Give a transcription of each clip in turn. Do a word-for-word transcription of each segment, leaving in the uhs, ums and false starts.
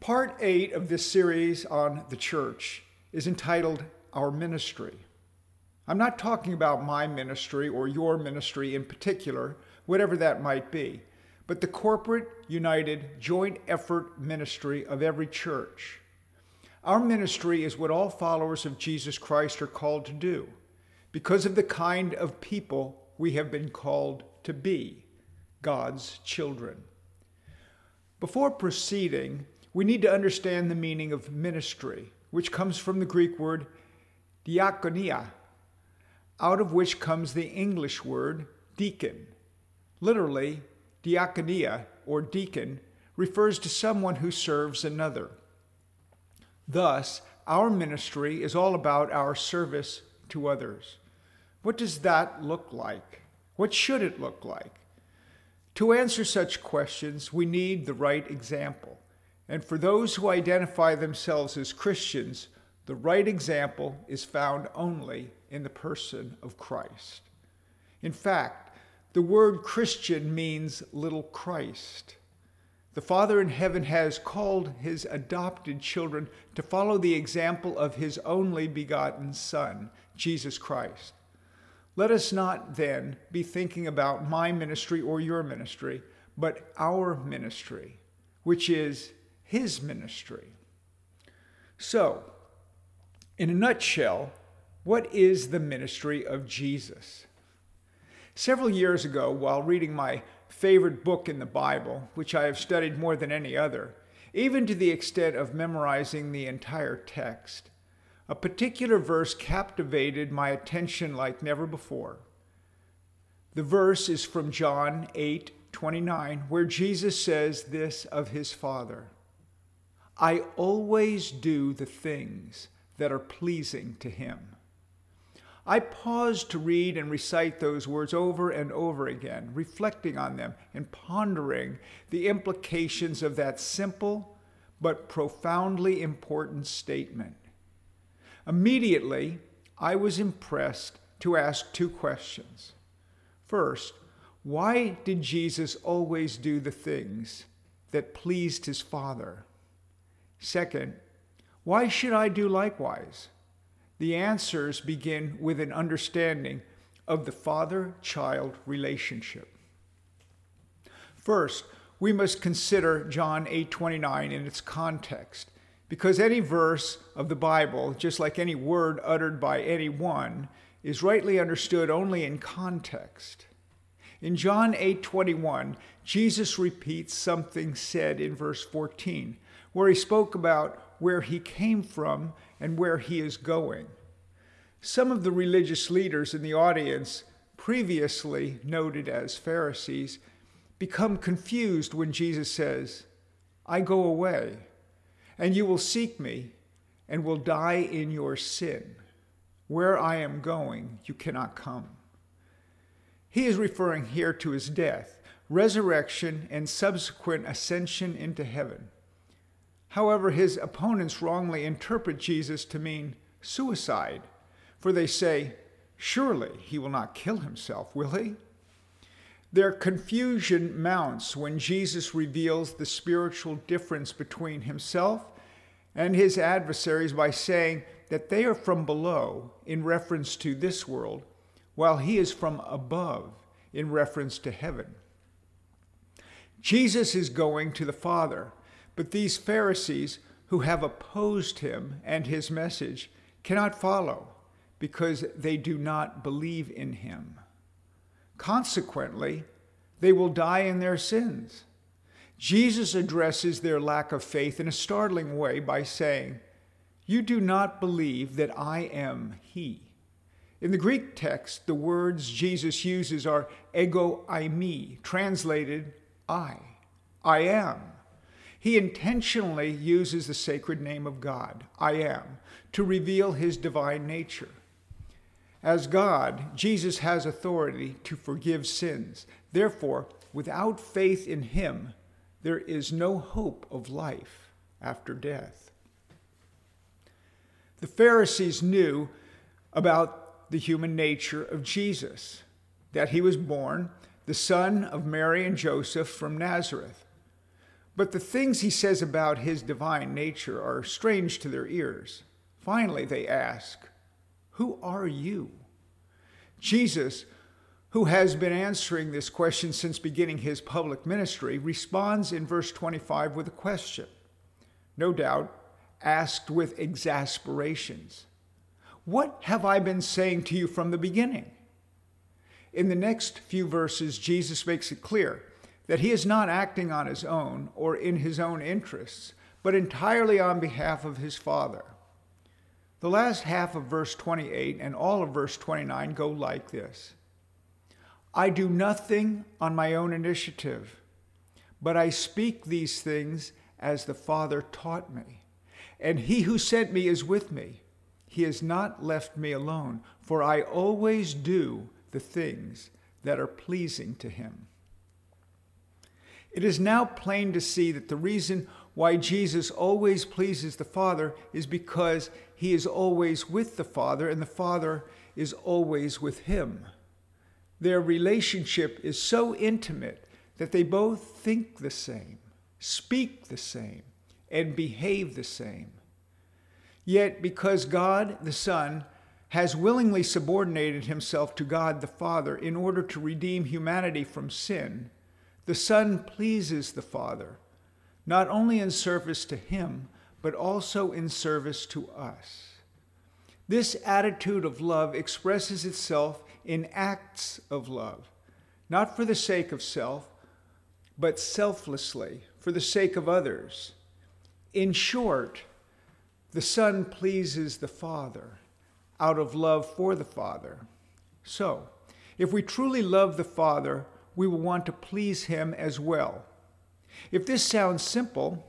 Part eight of this series on the church is entitled Our Ministry. I'm not talking about my ministry or your ministry in particular, whatever that might be, but the corporate, united, joint effort ministry of every church. Our ministry is what all followers of Jesus Christ are called to do because of the kind of people we have been called to be, God's children. Before proceeding, we need to understand the meaning of ministry, which comes from the Greek word diakonia, out of which comes the English word deacon. Literally, diakonia, or deacon, refers to someone who serves another. Thus, our ministry is all about our service to others. What does that look like? What should it look like? To answer such questions, we need the right example. And for those who identify themselves as Christians, the right example is found only in the person of Christ. In fact, the word Christian means little Christ. The Father in heaven has called his adopted children to follow the example of his only begotten Son, Jesus Christ. Let us not then be thinking about my ministry or your ministry, but our ministry, which is his ministry. So, in a nutshell, what is the ministry of Jesus? Several years ago, while reading my favorite book in the Bible, which I have studied more than any other, even to the extent of memorizing the entire text, a particular verse captivated my attention like never before. The verse is from John eight twenty-nine, where Jesus says this of his Father: "I always do the things that are pleasing to him." I paused to read and recite those words over and over again, reflecting on them and pondering the implications of that simple but profoundly important statement. Immediately, I was impressed to ask two questions. First, why did Jesus always do the things that pleased his Father? Second, why should I do likewise? The answers begin with an understanding of the father-child relationship. First, we must consider John eight twenty-nine in its context, because any verse of the Bible, just like any word uttered by anyone, is rightly understood only in context. In John eight twenty-one, Jesus repeats something said in verse fourteen, where he spoke about where he came from and where he is going. Some of the religious leaders in the audience, previously noted as Pharisees, become confused when Jesus says, "I go away, and you will seek me and will die in your sin. Where I am going, you cannot come." He is referring here to his death, resurrection, and subsequent ascension into heaven. However, his opponents wrongly interpret Jesus to mean suicide, for they say, "Surely he will not kill himself, will he?" Their confusion mounts when Jesus reveals the spiritual difference between himself and his adversaries by saying that they are from below in reference to this world, while he is from above in reference to heaven. Jesus is going to the Father, but these Pharisees who have opposed him and his message cannot follow because they do not believe in him. Consequently, they will die in their sins. Jesus addresses their lack of faith in a startling way by saying, "You do not believe that I am he." In the Greek text, the words Jesus uses are ego eimi, translated I, I am. He intentionally uses the sacred name of God, I am, to reveal his divine nature. As God, Jesus has authority to forgive sins. Therefore, without faith in him, there is no hope of life after death. The Pharisees knew about the human nature of Jesus, that he was born the son of Mary and Joseph from Nazareth. But the things he says about his divine nature are strange to their ears. Finally, they ask, "Who are you?" Jesus, who has been answering this question since beginning his public ministry, responds in verse twenty-five with a question, no doubt asked with exasperations. What have I been saying to you from the beginning? In the next few verses, Jesus makes it clear that he is not acting on his own or in his own interests, but entirely on behalf of his Father. The last half of verse twenty-eight and all of verse twenty-nine go like this. I do nothing on my own initiative, but I speak these things as the Father taught me. And he who sent me is with me. He has not left me alone, for I always do the things that are pleasing to him. It is now plain to see that the reason why Jesus always pleases the Father is because he is always with the Father and the Father is always with him. Their relationship is so intimate that they both think the same, speak the same, and behave the same. Yet because God the Son has willingly subordinated himself to God the Father in order to redeem humanity from sin, the Son pleases the Father, not only in service to him, but also in service to us. This attitude of love expresses itself in acts of love, not for the sake of self, but selflessly, for the sake of others. In short, the Son pleases the Father out of love for the Father. So, if we truly love the Father, we will want to please him as well. If this sounds simple,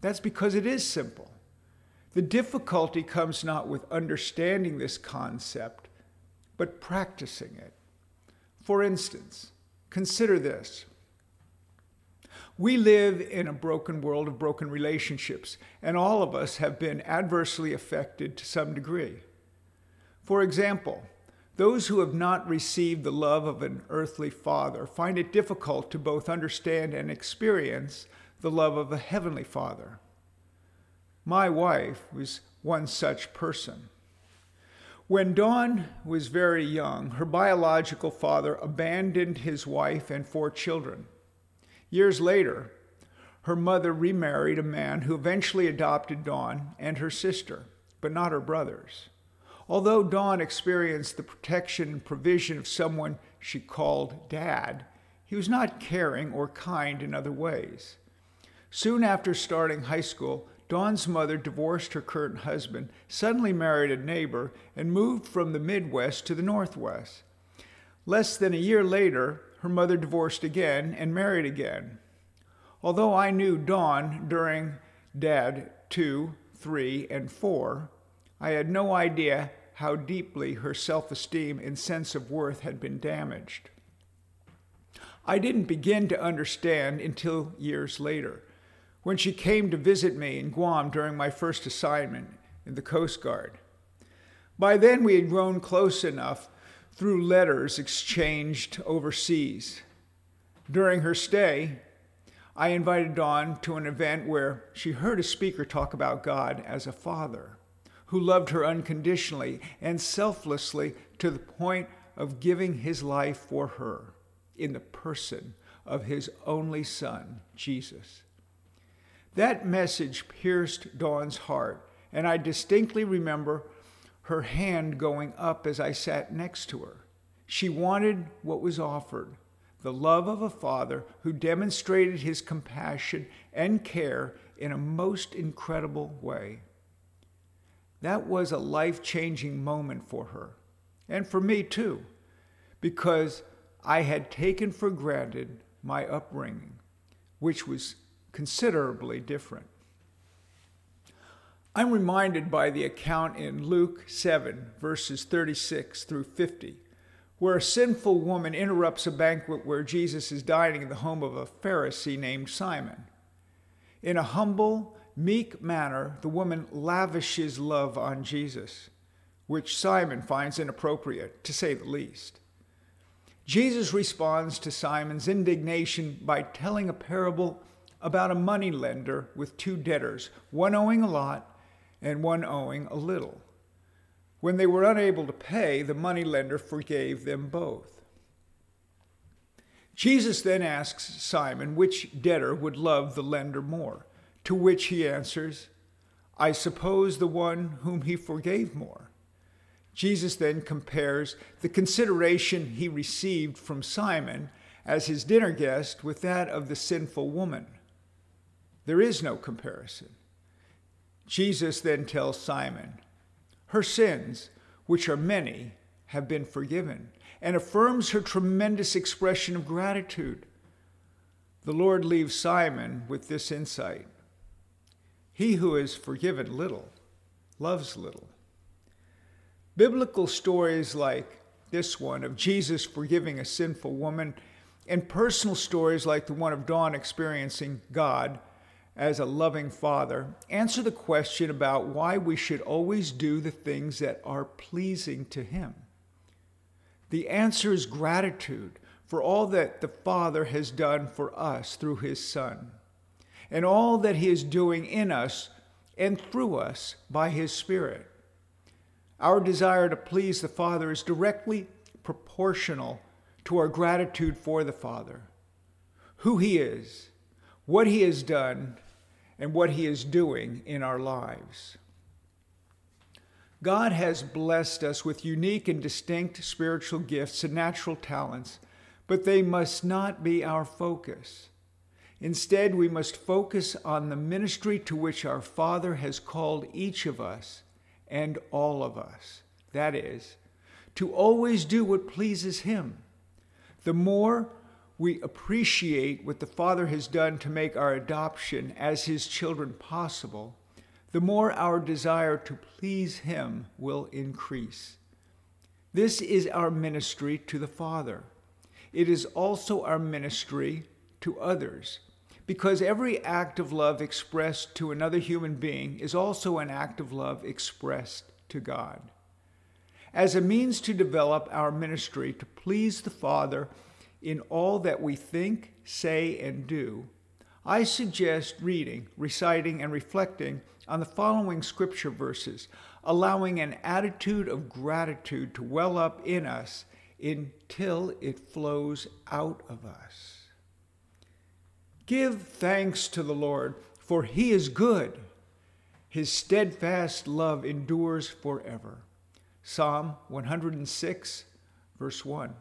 that's because it is simple. The difficulty comes not with understanding this concept, but practicing it. For instance, consider this. We live in a broken world of broken relationships, and all of us have been adversely affected to some degree. For example, those who have not received the love of an earthly father find it difficult to both understand and experience the love of a heavenly Father. My wife was one such person. When Dawn was very young, her biological father abandoned his wife and four children. Years later, her mother remarried a man who eventually adopted Dawn and her sister, but not her brothers. Although Dawn experienced the protection and provision of someone she called Dad, he was not caring or kind in other ways. Soon after starting high school, Dawn's mother divorced her current husband, suddenly married a neighbor, and moved from the Midwest to the Northwest. Less than a year later, her mother divorced again and married again. Although I knew Dawn during Dad two, three, and four, I had no idea how deeply her self-esteem and sense of worth had been damaged. I didn't begin to understand until years later, when she came to visit me in Guam during my first assignment in the Coast Guard. By then we had grown close enough through letters exchanged overseas. During her stay, I invited Dawn to an event where she heard a speaker talk about God as a Father who loved her unconditionally and selflessly to the point of giving his life for her in the person of his only Son, Jesus. That message pierced Dawn's heart, and I distinctly remember her hand going up as I sat next to her. She wanted what was offered, the love of a Father who demonstrated his compassion and care in a most incredible way. That was a life-changing moment for her, and for me too, because I had taken for granted my upbringing, which was considerably different. I'm reminded by the account in Luke seven, verses thirty-six through fifty, where a sinful woman interrupts a banquet where Jesus is dining in the home of a Pharisee named Simon. In a humble, meek manner, the woman lavishes love on Jesus, which Simon finds inappropriate, to say the least. Jesus responds to Simon's indignation by telling a parable about a money lender with two debtors, one owing a lot and one owing a little. When they were unable to pay, the money lender forgave them both. Jesus then asks Simon which debtor would love the lender more, to which he answers, "I suppose the one whom he forgave more." Jesus then compares the consideration he received from Simon as his dinner guest with that of the sinful woman. There is no comparison. Jesus then tells Simon, her sins, which are many, have been forgiven, and affirms her tremendous expression of gratitude. The Lord leaves Simon with this insight: he who is forgiven little loves little. Biblical stories like this one of Jesus forgiving a sinful woman, and personal stories like the one of Dawn experiencing God as a loving father, answer the question about why we should always do the things that are pleasing to him. The answer is gratitude for all that the Father has done for us through his Son, and all that he is doing in us and through us by his Spirit. Our desire to please the Father is directly proportional to our gratitude for the Father, who he is, what he has done, and what he is doing in our lives. God has blessed us with unique and distinct spiritual gifts and natural talents, but they must not be our focus. Instead, we must focus on the ministry to which our Father has called each of us and all of us. That is, to always do what pleases him. The more we appreciate what the Father has done to make our adoption as his children possible, the more our desire to please him will increase. This is our ministry to the Father. It is also our ministry to others, because every act of love expressed to another human being is also an act of love expressed to God. As a means to develop our ministry to please the Father in all that we think, say, and do, I suggest reading, reciting, and reflecting on the following scripture verses, allowing an attitude of gratitude to well up in us until it flows out of us. Give thanks to the Lord, for he is good. His steadfast love endures forever. Psalm one hundred six, verse one.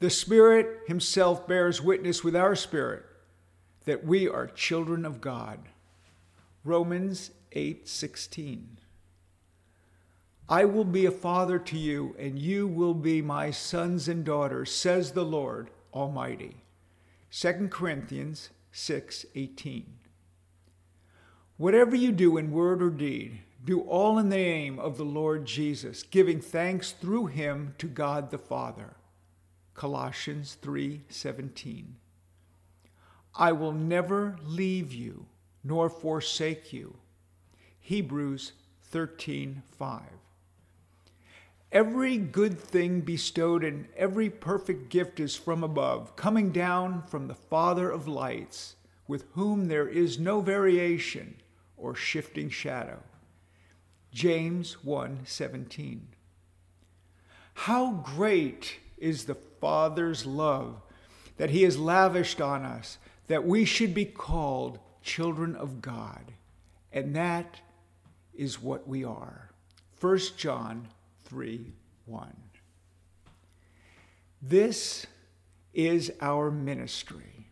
The Spirit himself bears witness with our spirit that we are children of God. Romans eight sixteen. I will be a father to you, and you will be my sons and daughters, says the Lord Almighty. Second Corinthians six eighteen. Whatever you do in word or deed, do all in the name of the Lord Jesus, giving thanks through him to God the Father. Colossians three seventeen. I will never leave you nor forsake you. Hebrews thirteen five. Every good thing bestowed and every perfect gift is from above, coming down from the Father of lights, with whom there is no variation or shifting shadow. James one seventeen. How great is the Father's love that he has lavished on us, that we should be called children of God. And that is what we are. First John three one. This is our ministry.